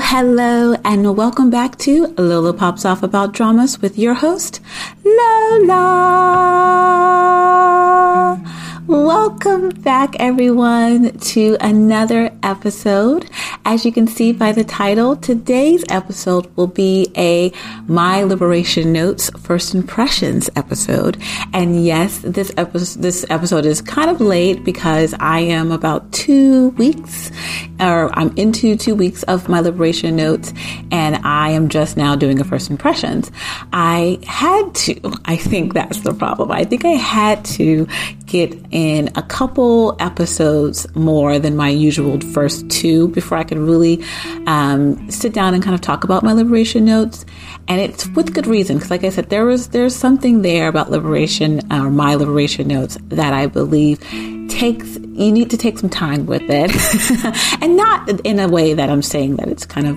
Hello, and welcome back to Lola Pops Off About Dramas with your host, Lola. Welcome back, everyone, to another episode. As you can see by the title, today's episode will be a My Liberation Notes First Impressions episode. And yes, this episode is kind of late because I am about 2 weeks, or I'm into 2 weeks of My Liberation Notes, and I am just now doing a First Impressions. I think that's the problem. I think I had to get in a couple episodes more than my usual first two before I could really sit down and kind of talk about my liberation notes. And it's with good reason, because like I said, there's something there about liberation or my liberation notes that I believe you need to take some time with it. And not in a way that I'm saying that it's kind of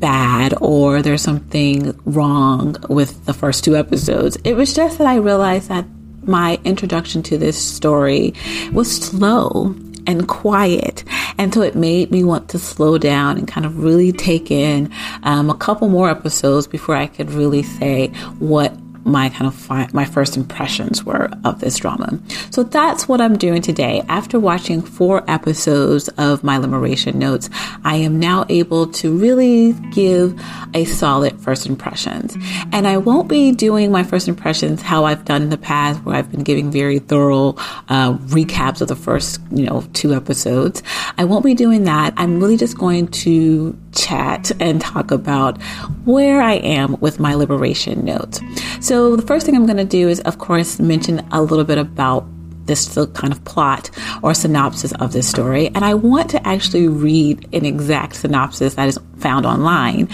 bad or there's something wrong with the first two episodes. It was just that I realized that my introduction to this story was slow and quiet. And so it made me want to slow down and kind of really take in a couple more episodes before I could really say what my kind of my first impressions were of this drama. So that's what I'm doing today. After watching 4 episodes of My Liberation Notes, I am now able to really give a solid first impressions. And I won't be doing my first impressions how I've done in the past, where I've been giving very thorough recaps of the first, 2 episodes. I won't be doing that. I'm really just going to chat and talk about where I am with My Liberation Notes. So the first thing I'm going to do is, of course, mention a little bit about this kind of plot or synopsis of this story. And I want to actually read an exact synopsis that is found online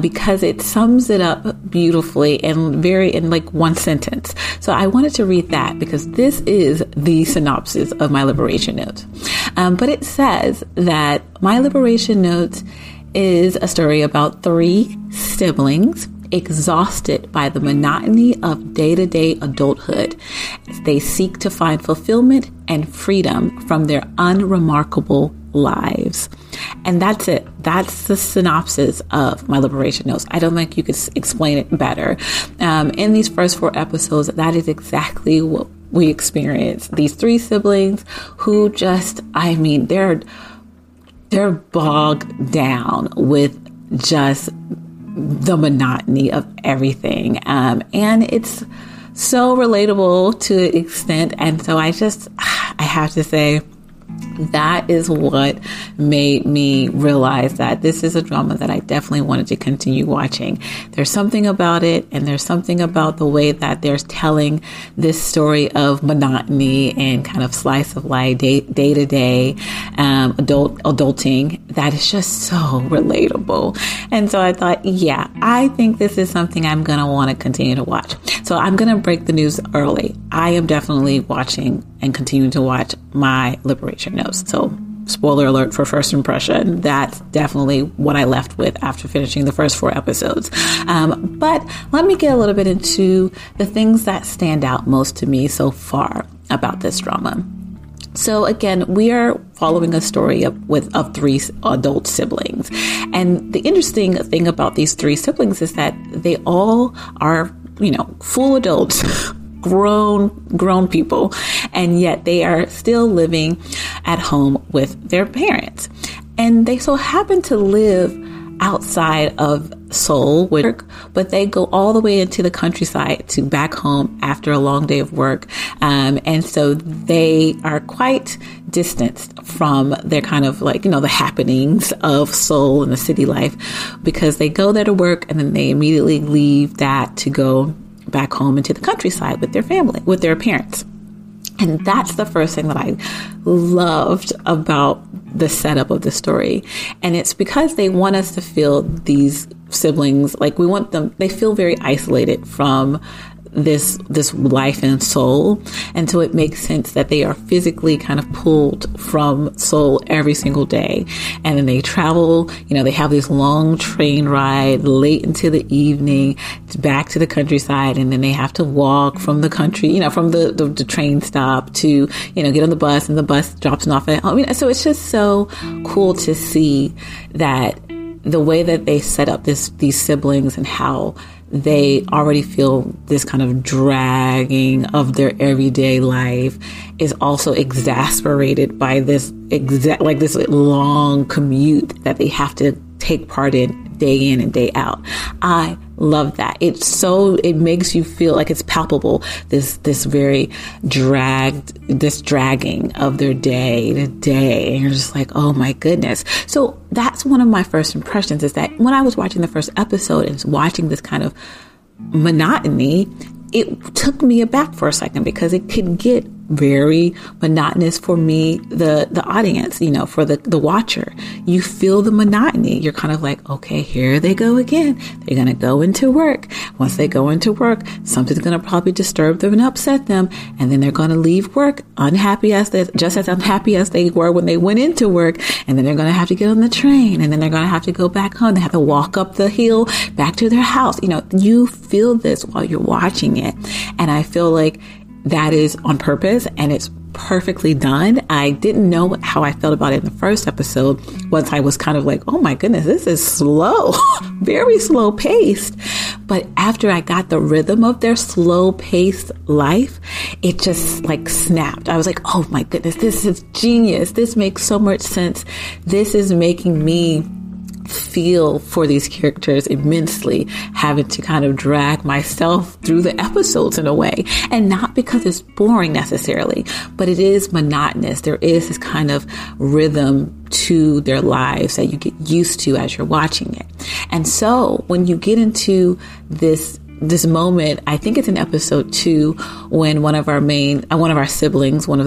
because it sums it up beautifully and in one sentence. So I wanted to read that because this is the synopsis of My Liberation Notes. But it says that My Liberation Notes is a story about 3 siblings exhausted by the monotony of day-to-day adulthood as they seek to find fulfillment and freedom from their unremarkable lives. And that's it. That's the synopsis of My Liberation Notes. I don't think you could explain it better. In these first 4 episodes, that is exactly what we experience. These 3 siblings who they're bogged down with just the monotony of everything. And it's so relatable to an extent. And so I have to say, that is what made me realize that this is a drama that I definitely wanted to continue watching. There's something about it, and there's something about the way that they're telling this story of monotony and kind of slice of life, day to day, adulting that is just so relatable. And so I thought, yeah, I think this is something I'm going to want to continue to watch. So I'm going to break the news early. I am definitely watching and continuing to watch My Liberation Notes. So spoiler alert for first impression, that's definitely what I left with after finishing the first 4 episodes. But let me get a little bit into the things that stand out most to me so far about this drama. So again, we are following a story of 3 adult siblings. And the interesting thing about these 3 siblings is that they all are, full adults, grown people, and yet they are still living at home with their parents. And they so happen to live outside of Seoul, but they go all the way into the countryside to back home after a long day of work. And so they are quite distanced from their kind of the happenings of Seoul and the city life, because they go there to work and then they immediately leave that to go back home into the countryside with their family, with their parents. And that's the first thing that I loved about the setup of the story. And it's because they want us to feel these siblings, like we want them, they feel very isolated from this life and Seoul. And so it makes sense that they are physically kind of pulled from Seoul every single day. And then they travel, you know, they have this long train ride late into the evening back to the countryside. And then they have to walk from the country, you know, from the train stop to, you know, get on the bus, and the bus drops them off at home. So it's just so cool to see that the way that they set up these siblings and how they already feel this kind of dragging of their everyday life is also exasperated by this long commute that they have to take part in day in and day out. I love that. It makes you feel like it's palpable, this dragging of their day to day. And you're just like, oh my goodness. So that's one of my first impressions, is that when I was watching the first episode and watching this kind of monotony, it took me aback for a second, because it could get very monotonous for me, the audience, you know, for the watcher. You feel the monotony. You're kind of like, okay, here they go again. They're going to go into work. Once they go into work, something's going to probably disturb them and upset them. And then they're going to leave work just as unhappy as they were when they went into work. And then they're going to have to get on the train. And then they're going to have to go back home. They have to walk up the hill back to their house. You know, you feel this while you're watching it. And I feel like that is on purpose, and it's perfectly done. I didn't know how I felt about it in the first episode. Once I was kind of like, oh my goodness, this is slow, very slow paced. But after I got the rhythm of their slow paced life, it just like snapped. I was like, oh my goodness, this is genius. This makes so much sense. This is making me feel for these characters immensely, having to kind of drag myself through the episodes in a way. And not because it's boring necessarily, but it is monotonous. There is this kind of rhythm to their lives that you get used to as you're watching it. And so when you get into this moment, I think it's in episode 2, when one of the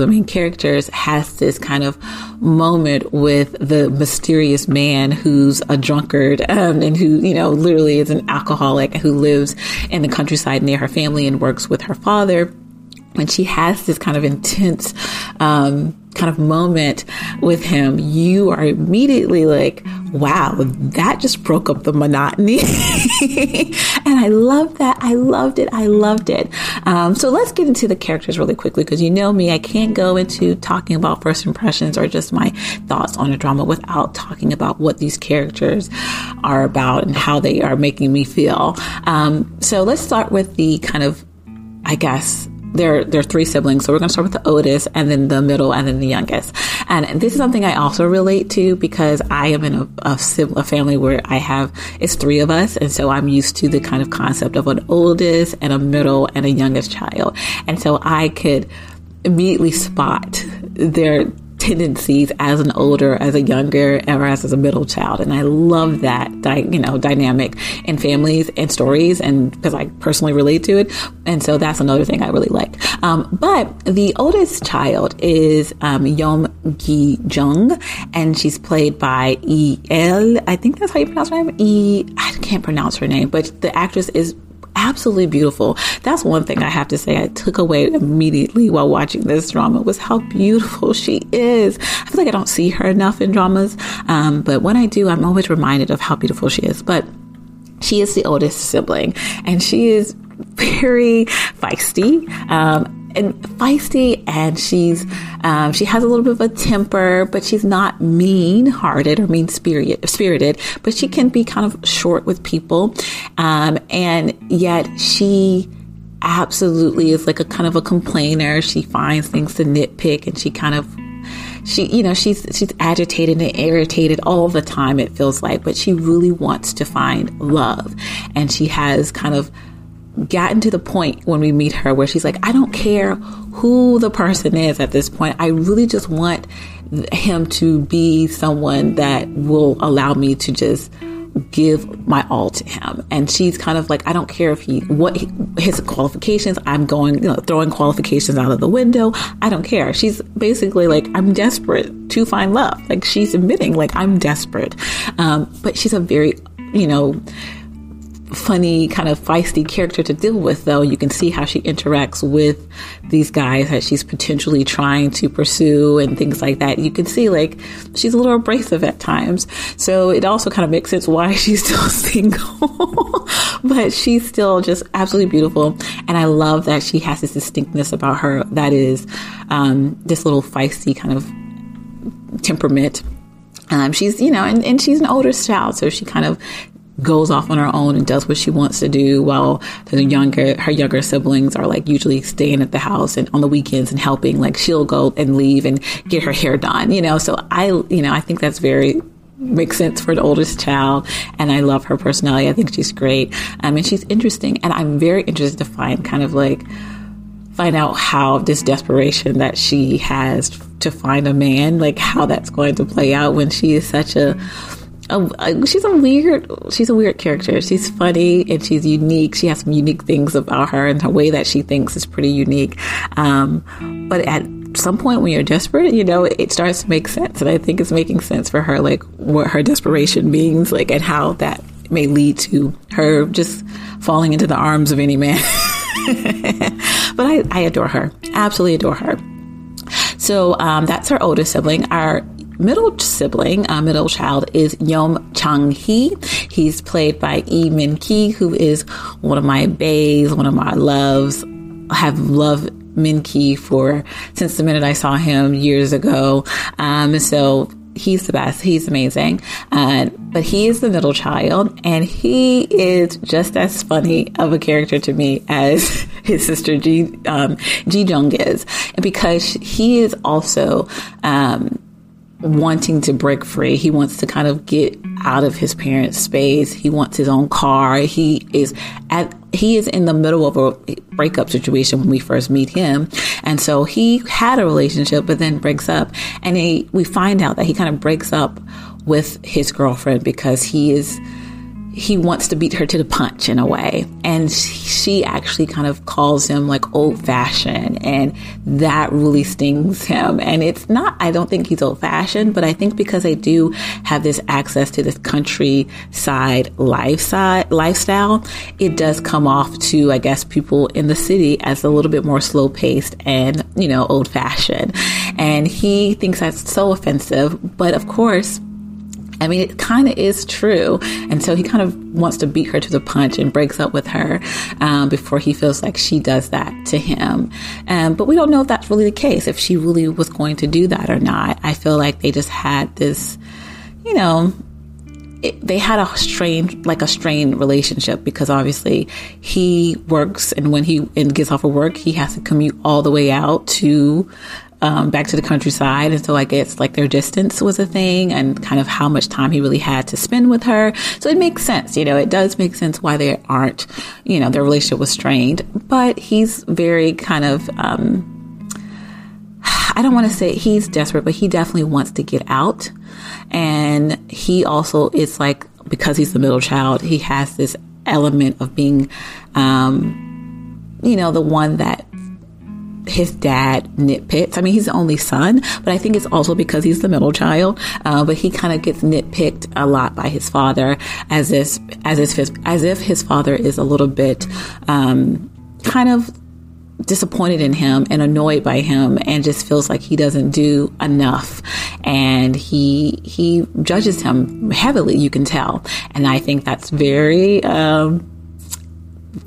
main characters has this kind of moment with the mysterious man who's a drunkard, and who, you know, literally is an alcoholic, who lives in the countryside near her family and works with her father. And she has this kind of intense, kind of moment with him. You are immediately like, wow, that just broke up the monotony. And I love that. I loved it. So let's get into the characters really quickly, because you know me, I can't go into talking about first impressions or just my thoughts on a drama without talking about what these characters are about and how they are making me feel. So let's start with the kind of, I guess, they're three siblings. So we're going to start with the oldest, and then the middle, and then the youngest. And this is something I also relate to, because I am in a family where it's three of us. And so I'm used to the kind of concept of an oldest and a middle and a youngest child. And so I could immediately spot their tendencies as an older, as a younger, or as a middle child. And I love that dynamic in families and stories, and because I personally relate to it. And so that's another thing I really like. But the oldest child is Yeom Gi-jeong, and she's played by E L. I think that's how you pronounce her name. I can't pronounce her name, but the actress is absolutely beautiful. That's one thing I have to say I took away immediately while watching this drama, was how beautiful she is. I feel like I don't see her enough in dramas, but when I do, I'm always reminded of how beautiful she is. But she is the oldest sibling, and she is very feisty, and she's she has a little bit of a temper, but she's not mean-hearted or mean-spirited, but she can be kind of short with people, and yet she absolutely is like a kind of a complainer. She finds things to nitpick, and she's agitated and irritated all the time, it feels like, but she really wants to find love. And she has kind of gotten to the point when we meet her where she's like, I don't care who the person is at this point. I really just want him to be someone that will allow me to just give my all to him. And she's kind of like, I don't care if his qualifications, I'm going, throwing qualifications out of the window. I don't care. She's basically like, I'm desperate to find love. Like, she's admitting, like, I'm desperate. But she's a very, funny, kind of feisty character to deal with, though. You can see how she interacts with these guys that she's potentially trying to pursue and things like that. You can see, like, she's a little abrasive at times. So it also kind of makes sense why she's still single. But she's still just absolutely beautiful. And I love that she has this distinctness about her that is this little feisty kind of temperament. She's, and she's an older child, so she kind of goes off on her own and does what she wants to do, while her younger siblings are like usually staying at the house and on the weekends and helping. Like, she'll go and leave and get her hair done, So I think that's very makes sense for the oldest child, and I love her personality. I think she's great. And she's interesting, and I'm very interested to find out how this desperation that she has to find a man, like how that's going to play out when she is such she's a weird character. She's funny and she's unique. She has some unique things about her, and her way that she thinks is pretty unique. But at some point when you're desperate, it starts to make sense. And I think it's making sense for her, like what her desperation means, like, and how that may lead to her just falling into the arms of any man. But I adore her. Absolutely adore her. So that's her oldest sibling. Our middle sibling, middle child, is Yeom Chang-hee. He's played by E Min-ki, who is one of my babes, one of my loves. I have loved Min-ki since the minute I saw him years ago. So he's the best. He's amazing. But he is the middle child, and he is just as funny of a character to me as his sister Ji-jeong is, because he is also wanting to break free. He wants to kind of get out of his parents' space. He wants his own car. He is in the middle of a breakup situation when we first meet him. And so he had a relationship, but then breaks up. And we find out that he kind of breaks up with his girlfriend because he wants to beat her to the punch in a way. And she actually kind of calls him like old fashioned, and that really stings him. And I don't think he's old fashioned, but I think because they do have this access to this countryside lifestyle, it does come off to, I guess, people in the city as a little bit more slow paced and, old fashioned. And he thinks that's so offensive, but of course, I mean, it kind of is true. And so he kind of wants to beat her to the punch and breaks up with her before he feels like she does that to him. But we don't know if that's really the case, if she really was going to do that or not. I feel like they just had this, they had a strained relationship, because obviously he works, and when he gets off of work, he has to commute all the way out to back to the countryside. And so I guess like their distance was a thing, and kind of how much time he really had to spend with her. So it makes sense, it does make sense why they aren't, their relationship was strained. But he's very kind of, I don't want to say he's desperate, but he definitely wants to get out. And he also is like, because he's the middle child, he has this element of being, the one that his dad nitpicks. I mean, he's the only son, but I think it's also because he's the middle child. But he kind of gets nitpicked a lot by his father, as if his father is a little bit kind of disappointed in him and annoyed by him, and just feels like he doesn't do enough, and he judges him heavily. You can tell, and I think that's very.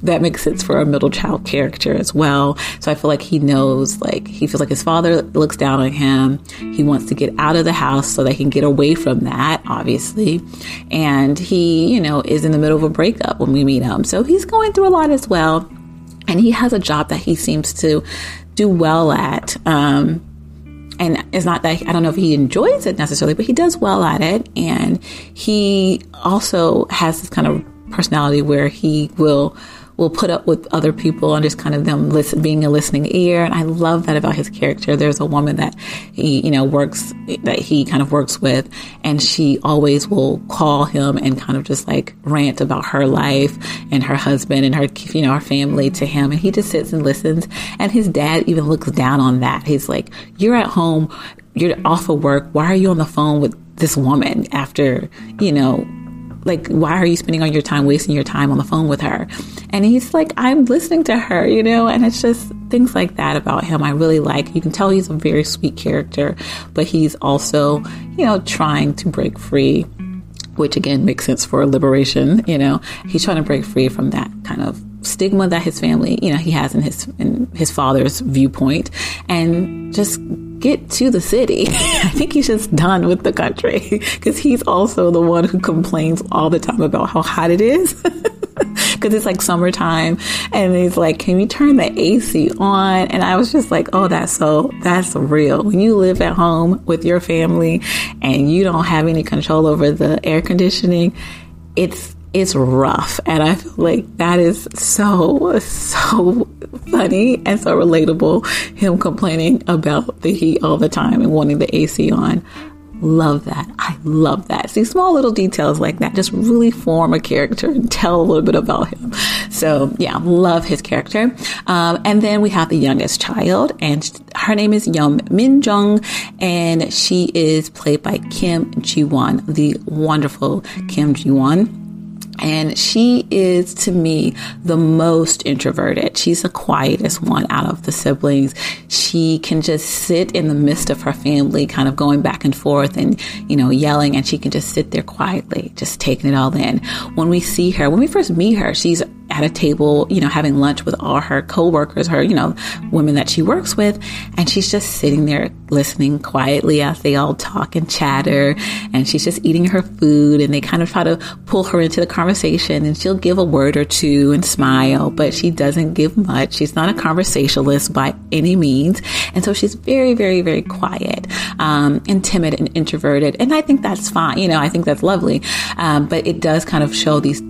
That makes sense for a middle child character as well. So I feel like he knows, like, he feels like his father looks down on him. He wants to get out of the house so they can get away from that, obviously. And he, is in the middle of a breakup when we meet him. So he's going through a lot as well. And he has a job that he seems to do well at. And it's not that, I don't know if he enjoys it necessarily, but he does well at it. And he also has this kind of personality where he will will put up with other people and just kind of them being a listening ear. And I love that about his character. There's a woman that he, works with, and she always will call him and kind of just like rant about her life and her husband and her, her family to him. And he just sits and listens. And his dad even looks down on that. He's like, you're at home, you're off of work. Why are you on the phone with this woman after, why are you wasting your time on the phone with her? And he's like, I'm listening to her, and it's just things like that about him. I really like, you can tell he's a very sweet character, but he's also, trying to break free, which again makes sense for liberation. He's trying to break free from that kind of stigma that his family, he has in his father's viewpoint, and just get to the city. I think he's just done with the country, because he's also the one who complains all the time about how hot it is, because it's like summertime, and he's like, can you turn the AC on? And I was just like, oh, that's real. When you live at home with your family and you don't have any control over the air conditioning, it's rough. And I feel like that is so funny and so relatable, him complaining about the heat all the time and wanting the AC on. Love that. I love that. See, small little details like that just really form a character and tell a little bit about him. So yeah, love his character. And then we have the youngest child, and her name is Yeom Mi-jung, and she is played by Kim Ji Won, the wonderful Kim Ji Won. And she is, to me, the most introverted. She's the quietest one out of the siblings. She can just sit in the midst of her family, kind of going back and forth and, yelling. And she can just sit there quietly, just taking it all in. When we first meet her, she's at a table, having lunch with all her coworkers, her, women that she works with. And she's just sitting there listening quietly as they all talk and chatter. And she's just eating her food, and they kind of try to pull her into the conversation, and she'll give a word or two and smile, but she doesn't give much. She's not a conversationalist by any means. And so she's very, very, very quiet, and timid and introverted. And I think that's fine. I think that's lovely. But it does kind of show these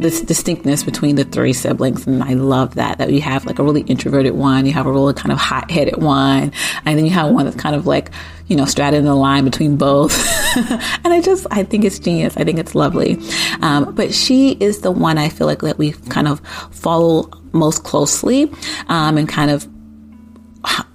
distinctness between the three siblings. And I love that you have like a really introverted one, you have a really kind of hot-headed one, and then you have one that's kind of like, straddling in the line between both. And I think it's genius. I think it's lovely. But she is the one I feel like that we kind of follow most closely, and kind of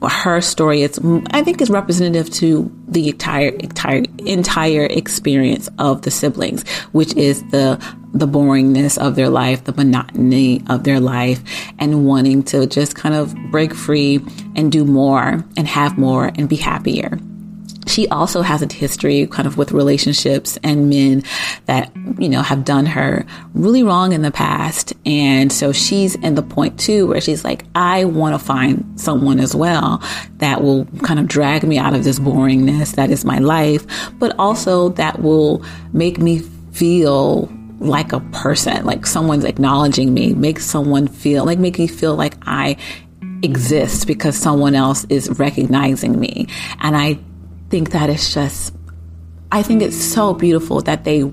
her story is representative to the entire experience of the siblings, which is the boringness of their life, the monotony of their life, and wanting to just kind of break free and do more and have more and be happier. She also has a history kind of with relationships and men that, have done her really wrong in the past. And so she's in the point too, where she's like, I want to find someone as well that will kind of drag me out of this boringness that is my life, but also that will make me feel like a person, like someone's acknowledging me, make me feel like I exist because someone else is recognizing me. And I think it's so beautiful that they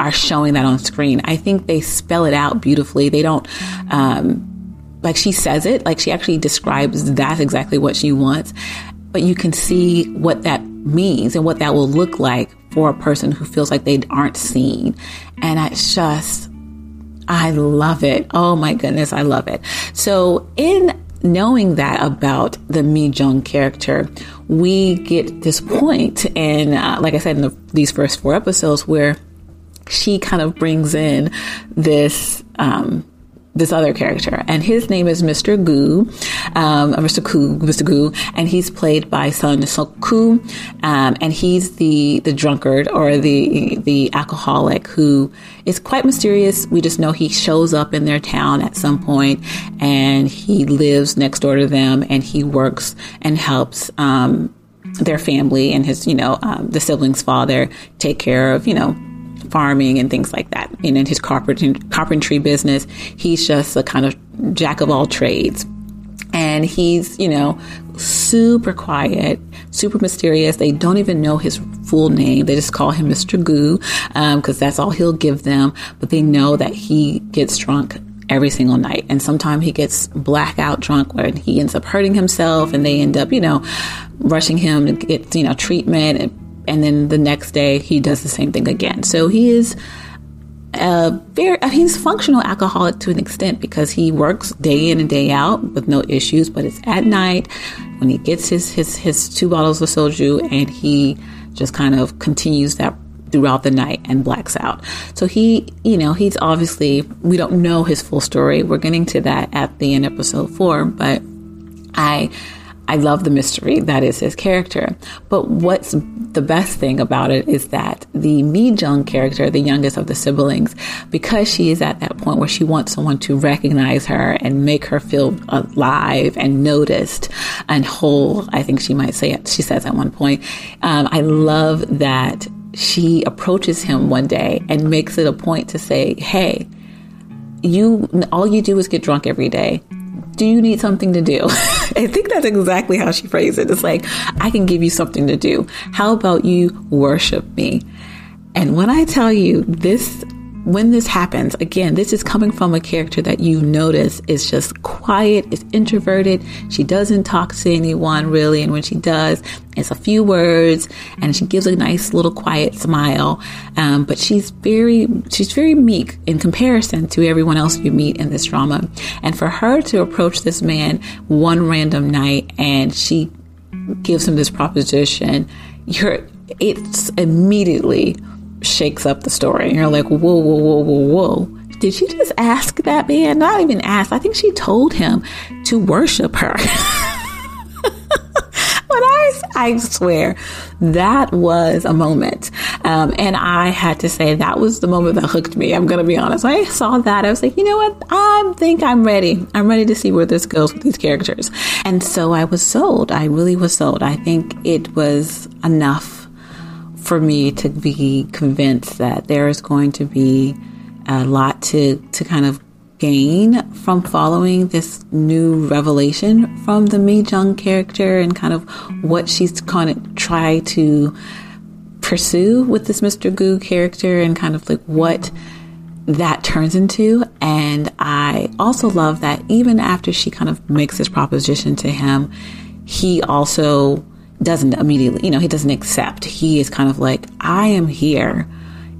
are showing that on screen. I think they spell it out beautifully. They don't, she says it, she actually describes that's exactly what she wants, but you can see what that means and what that will look like for a person who feels like they aren't seen. And I love it. Oh my goodness, I love it. So in knowing that about the Mi-jung character, we get this point, and like I said, in these first four episodes, where she kind of brings in this other character, and his name is Mr. Gu, and he's played by Son Seok-gu, and he's the drunkard or the alcoholic who is quite mysterious. We just know he shows up in their town at some point, and he lives next door to them, and he works and helps their family and his the siblings' father take care of farming and things like that. And in his carpentry business, he's just a kind of jack of all trades. And he's, super quiet, super mysterious. They don't even know his full name. They just call him Mr. Gu because that's all he'll give them. But they know that he gets drunk every single night. And sometimes he gets blackout drunk where he ends up hurting himself and they end up, you know, rushing him to get, you know, treatment. And then the next day he does the same thing again. So he is he's a functional alcoholic to an extent because he works day in and day out with no issues, but it's at night when he gets his 2 bottles of soju and he just kind of continues that throughout the night and blacks out. So he's obviously, we don't know his full story. We're getting to that at the end of episode 4, but I love the mystery that is his character. But what's the best thing about it is that the Mi-jung character, the youngest of the siblings, because she is at that point where she wants someone to recognize her and make her feel alive and noticed and whole, I think she might say it. She says at one point, I love that she approaches him one day and makes it a point to say, hey, all you do is get drunk every day. Do you need something to do? I think that's exactly how she phrased it. It's like, I can give you something to do. How about you worship me? And when I tell you this, when this happens, again, this is coming from a character that you notice is just quiet, is introverted. She doesn't talk to anyone really. And when she does, it's a few words and she gives a nice little quiet smile. But she's very meek in comparison to everyone else you meet in this drama. And for her to approach this man one random night and she gives him this proposition, it's immediately shakes up the story. And you're like, whoa, whoa, whoa, whoa, whoa. Did she just ask that man? Not even ask. I think she told him to worship her. But I swear that was a moment. And I had to say that was the moment that hooked me. I'm going to be honest. When I saw that, I was like, you know what? I think I'm ready. I'm ready to see where this goes with these characters. And so I was sold. I really was sold. I think it was enough for me to be convinced that there is going to be a lot to kind of gain from following this new revelation from the Mi-jung character and kind of what she's kind of try to pursue with this Mr. Gu character and kind of like what that turns into. And I also love that even after she kind of makes this proposition to him, he also doesn't immediately, he doesn't accept. He is kind of like, I am here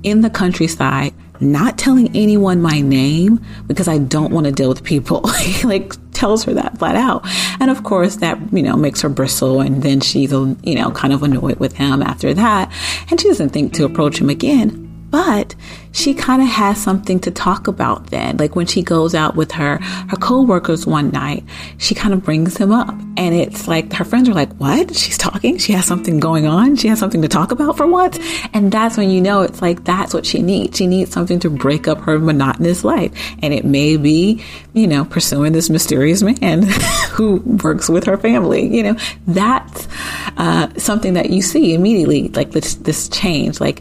in the countryside, not telling anyone my name because I don't want to deal with people. He like tells her that flat out. And of course that, makes her bristle. And then she's, kind of annoyed with him after that. And she doesn't think to approach him again. But she kind of has something to talk about then. Like when she goes out with her co-workers one night, she kind of brings him up. And it's like her friends are like, what? She's talking? She has something going on? She has something to talk about for once? And that's when you know it's like that's what she needs. She needs something to break up her monotonous life. And it may be, pursuing this mysterious man who works with her family. That's something that you see immediately, like this change, like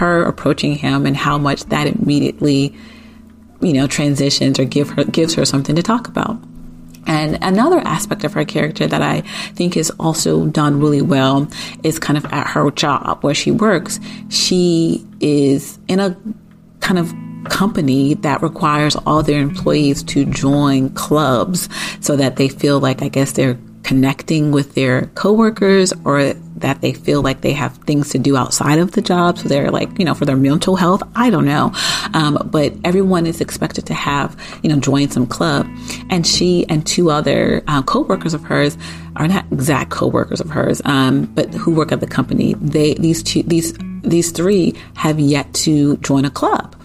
her approaching him and how much that immediately, transitions or gives her something to talk about. And another aspect of her character that I think is also done really well is kind of at her job where she works. She is in a kind of company that requires all their employees to join clubs so that they feel like, I guess, they're connecting with their coworkers or that they feel like they have things to do outside of the job. So they're like, for their mental health, I don't know. But everyone is expected to have, join some club. And she and 2 other co-workers of hers are not exact co-workers of hers, but who work at the company. These three have yet to join a club.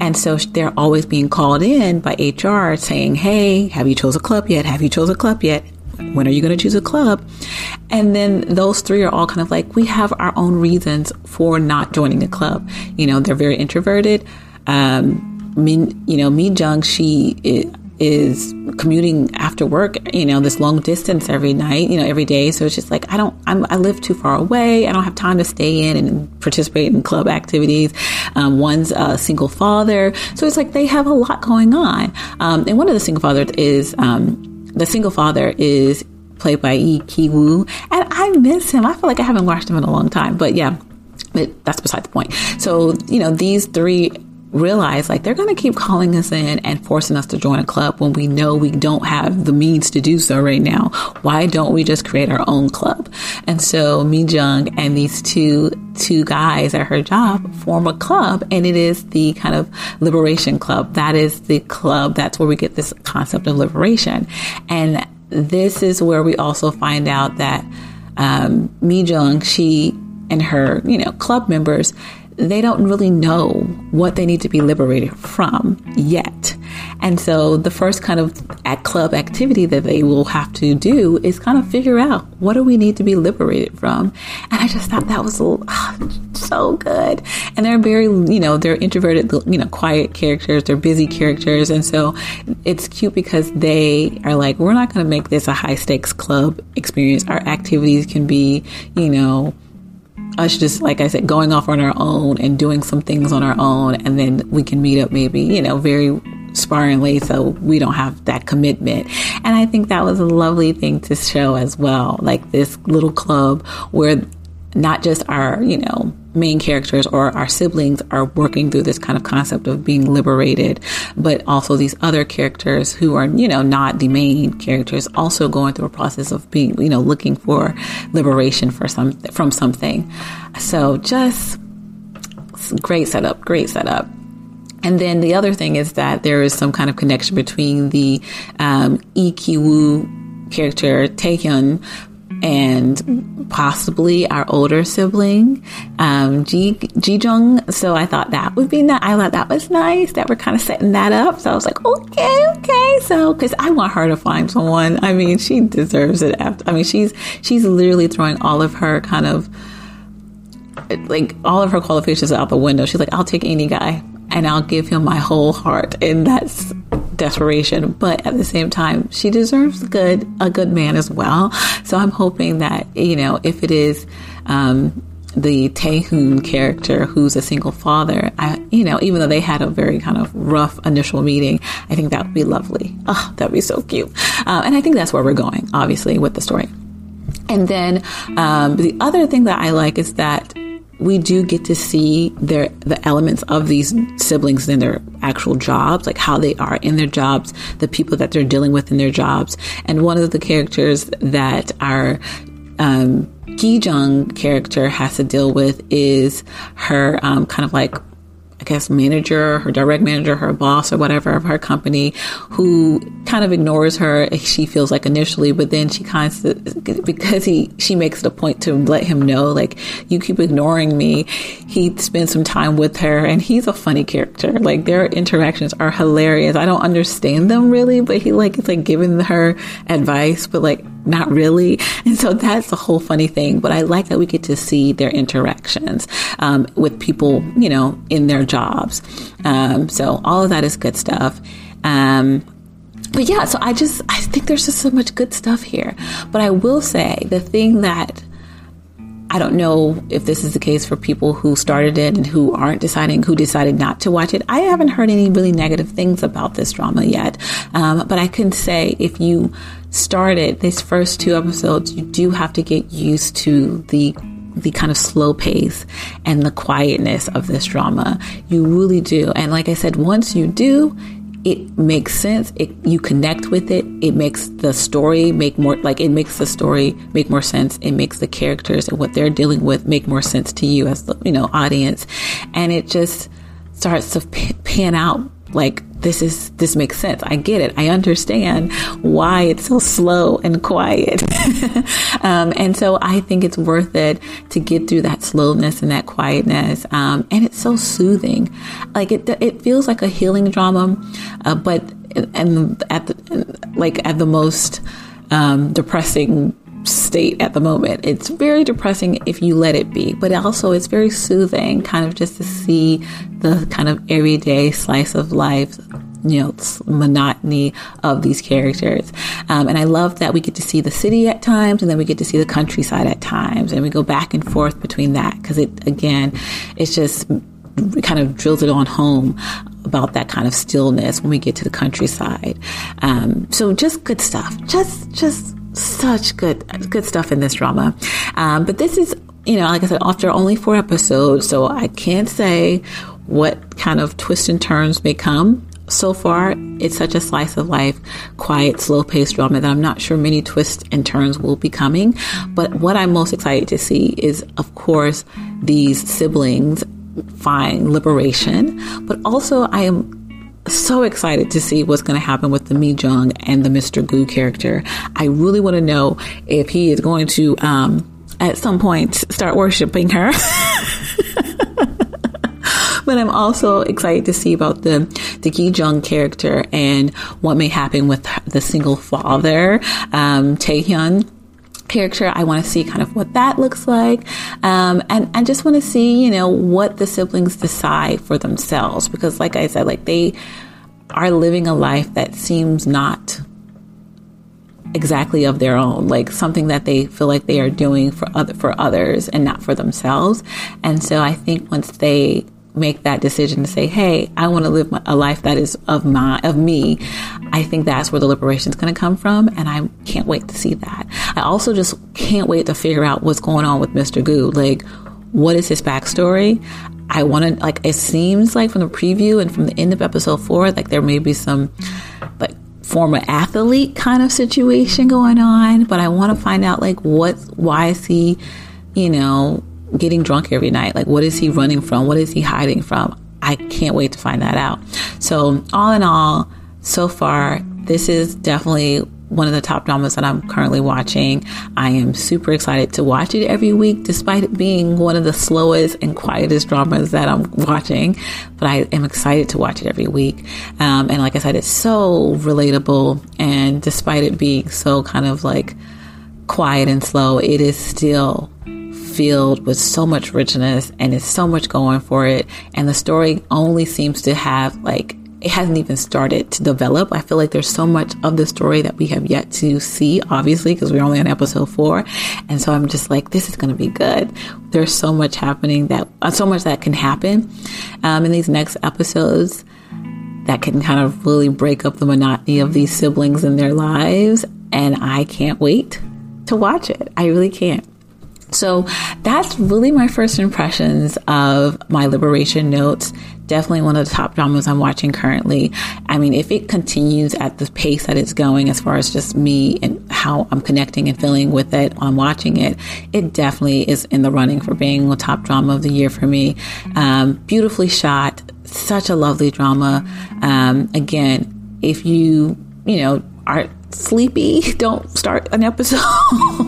And so they're always being called in by HR saying, hey, have you chose a club yet? Have you chose a club yet? When are you going to choose a club? And then those 3 are all kind of like, we have our own reasons for not joining a club. They're very introverted. Mi-jung, she is commuting after work, this long distance every night, every day. So it's just like, I live too far away. I don't have time to stay in and participate in club activities. One's a single father. So it's like, they have a lot going on. And one of the single fathers is played by E Ki-woo. And I I miss him. I feel like I haven't watched him in a long time, but yeah, that's beside the point. So, you know, these three realize like they're going to keep calling us in and forcing us to join a club when we know we don't have the means to do so right now. Why don't we just create our own club? And so Mi-jung and these two guys at her job form a club, and it is the kind of liberation club. That is the club. That's where we get this concept of liberation. And this is where we also find out that Mi-jung, she and her, you know, club members, they don't really know what they need to be liberated from yet. And so the first kind of at club activity that they will have to do is kind of figure out, what do we need to be liberated from? And I just thought that was so good. And they're very, you know, they're introverted, you know, quiet characters, they're busy characters. And so it's cute because they are like, we're not going to make this a high stakes club experience. Our activities can be, you know, us just, like I said, going off on our own and doing some things on our own, and then we can meet up maybe, you know, very sparingly, so we don't have that commitment. And I think that was a lovely thing to show as well, like this little club where not just our, you know, main characters or our siblings are working through this kind of concept of being liberated, but also these other characters who are, you know, not the main characters, also going through a process of being, you know, looking for liberation from something. So just great setup. And then the other thing is that there is some kind of connection between the E Ki-woo character Tae-hun and possibly our older sibling, Gi-jeong. So I thought that would be nice. I thought that was nice that we're kind of setting that up. So I was like, okay. So, because I want her to find someone. I mean, she deserves it. I mean, she's literally throwing all of her kind of like all of her qualifications out the window. She's like, I'll take any guy and I'll give him my whole heart. And that's desperation, but at the same time, she deserves a good man as well. So I'm hoping that, you know, if it is the Tae-hun character who's a single father, you know, even though they had a very kind of rough initial meeting, I think that would be lovely. Oh, that'd be so cute. And I think that's where we're going, obviously, with the story. And then the other thing that I like is that we do get to see the elements of these siblings in their actual jobs, like how they are in their jobs, the people that they're dealing with in their jobs. And one of the characters that our Gi-jeong character has to deal with is her kind of like, I guess, manager, her direct manager, her boss or whatever of her company, who kind of ignores her, she feels like initially, but then she because she makes the point to let him know, like, you keep ignoring me. He spends some time with her, and he's a funny character. Like, their interactions are hilarious. I don't understand them really, but it's like giving her advice, but like not really. And so that's the whole funny thing. But I like that we get to see their interactions with people, you know, in their jobs. So all of that is good stuff. But yeah, so I think there's just so much good stuff here. But I will say the thing that I don't know if this is the case for people who started it and who decided not to watch it. I haven't heard any really negative things about this drama yet. But I can say if you started these first two episodes, you do have to get used to the kind of slow pace and the quietness of this drama. You really do. And like I said, once you do, it makes sense. You connect with it. It makes the story make more sense. It makes the characters and what they're dealing with make more sense to you as the, you know, audience. And it just starts to pan out like, this makes sense. I get it. I understand why it's so slow and quiet. And so I think it's worth it to get through that slowness and that quietness. And it's so soothing. Like it feels like a healing drama, but at the most depressing state at the moment. It's very depressing if you let it be, but also it's very soothing, kind of just to see the kind of everyday slice of life, you know, monotony of these characters. And I love that we get to see the city at times, and then we get to see the countryside at times, and we go back and forth between that, because it's just kind of drills it on home about that kind of stillness when we get to the countryside. So just good stuff, just such good stuff in this drama. But this is, you know, like I said, after only 4 episodes, so I can't say what kind of twists and turns may come. So far, it's such a slice of life, quiet, slow-paced drama that I'm not sure many twists and turns will be coming. But what I'm most excited to see is, of course, these siblings find liberation. But also, I am so excited to see what's going to happen with the Mi-jung and the Mr. Gu character. I really want to know if he is going to, at some point, start worshiping her. But I'm also excited to see about the Gi-jeong character and what may happen with the single father, Tae-hun character. I want to see kind of what that looks like. And I just want to see, you know, what the siblings decide for themselves. Because like I said, like they are living a life that seems not exactly of their own, like something that they feel like they are doing for others and not for themselves. And so I think once they make that decision to say, hey, I want to live a life that is of me, I think that's where the liberation is going to come from. And I can't wait to see that. I also just can't wait to figure out what's going on with Mr. Gu. Like, what is his backstory? I want to, like, it seems like from the preview and from the end of episode 4, like there may be some like former athlete kind of situation going on, but I want to find out like why is he, you know, getting drunk every night? Like, what is he running from? What is he hiding from? I can't wait to find that out. So all in all, so far, this is definitely one of the top dramas that I'm currently watching. I am super excited to watch it every week, despite it being one of the slowest and quietest dramas that I'm watching. But I am excited to watch it every week. And like I said, it's so relatable. And despite it being so kind of like quiet and slow, it is still filled with so much richness, and it's so much going for it. And the story only seems to have, like, it hasn't even started to develop. I feel like there's so much of the story that we have yet to see, obviously, because we're only on episode 4. And so I'm just like, this is going to be good. There's so much happening that can happen in these next episodes that can kind of really break up the monotony of these siblings in their lives. And I can't wait to watch it. I really can't. So that's really my first impressions of My Liberation Notes. Definitely one of the top dramas I'm watching currently. I mean, if it continues at the pace that it's going, as far as just me and how I'm connecting and feeling with it while I'm watching it, it definitely is in the running for being the top drama of the year for me. Beautifully shot, such a lovely drama. Again, if you are sleepy, don't start an episode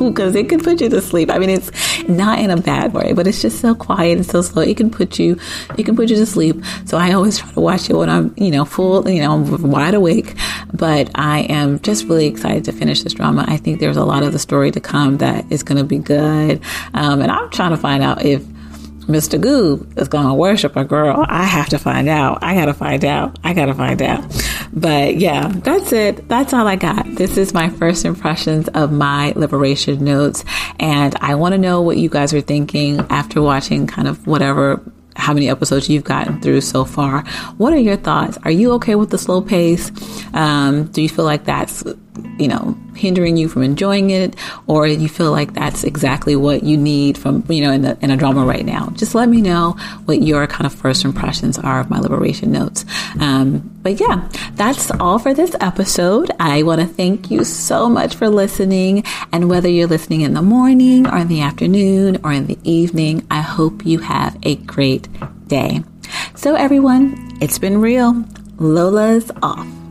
because it can put you to sleep. I mean, it's not in a bad way, but it's just so quiet and so slow. It can put you to sleep. So I always try to watch it when I'm, full, I'm wide awake. But I am just really excited to finish this drama. I think there's a lot of the story to come that is going to be good. And I'm trying to find out if Mr. Gu is going to worship a girl. I have to find out. I got to find out. But yeah, that's it. That's all I got. This is my first impressions of My Liberation Notes. And I want to know what you guys are thinking after watching kind of how many episodes you've gotten through so far. What are your thoughts? Are you okay with the slow pace? Do you feel like that's, hindering you from enjoying it? Or you feel like that's exactly what you need from, in a drama right now? Just let me know what your kind of first impressions are of My Liberation Notes. But yeah, that's all for this episode. I want to thank you so much for listening. And whether you're listening in the morning or in the afternoon or in the evening, I hope you have a great day. So everyone, it's been real. Lola's off.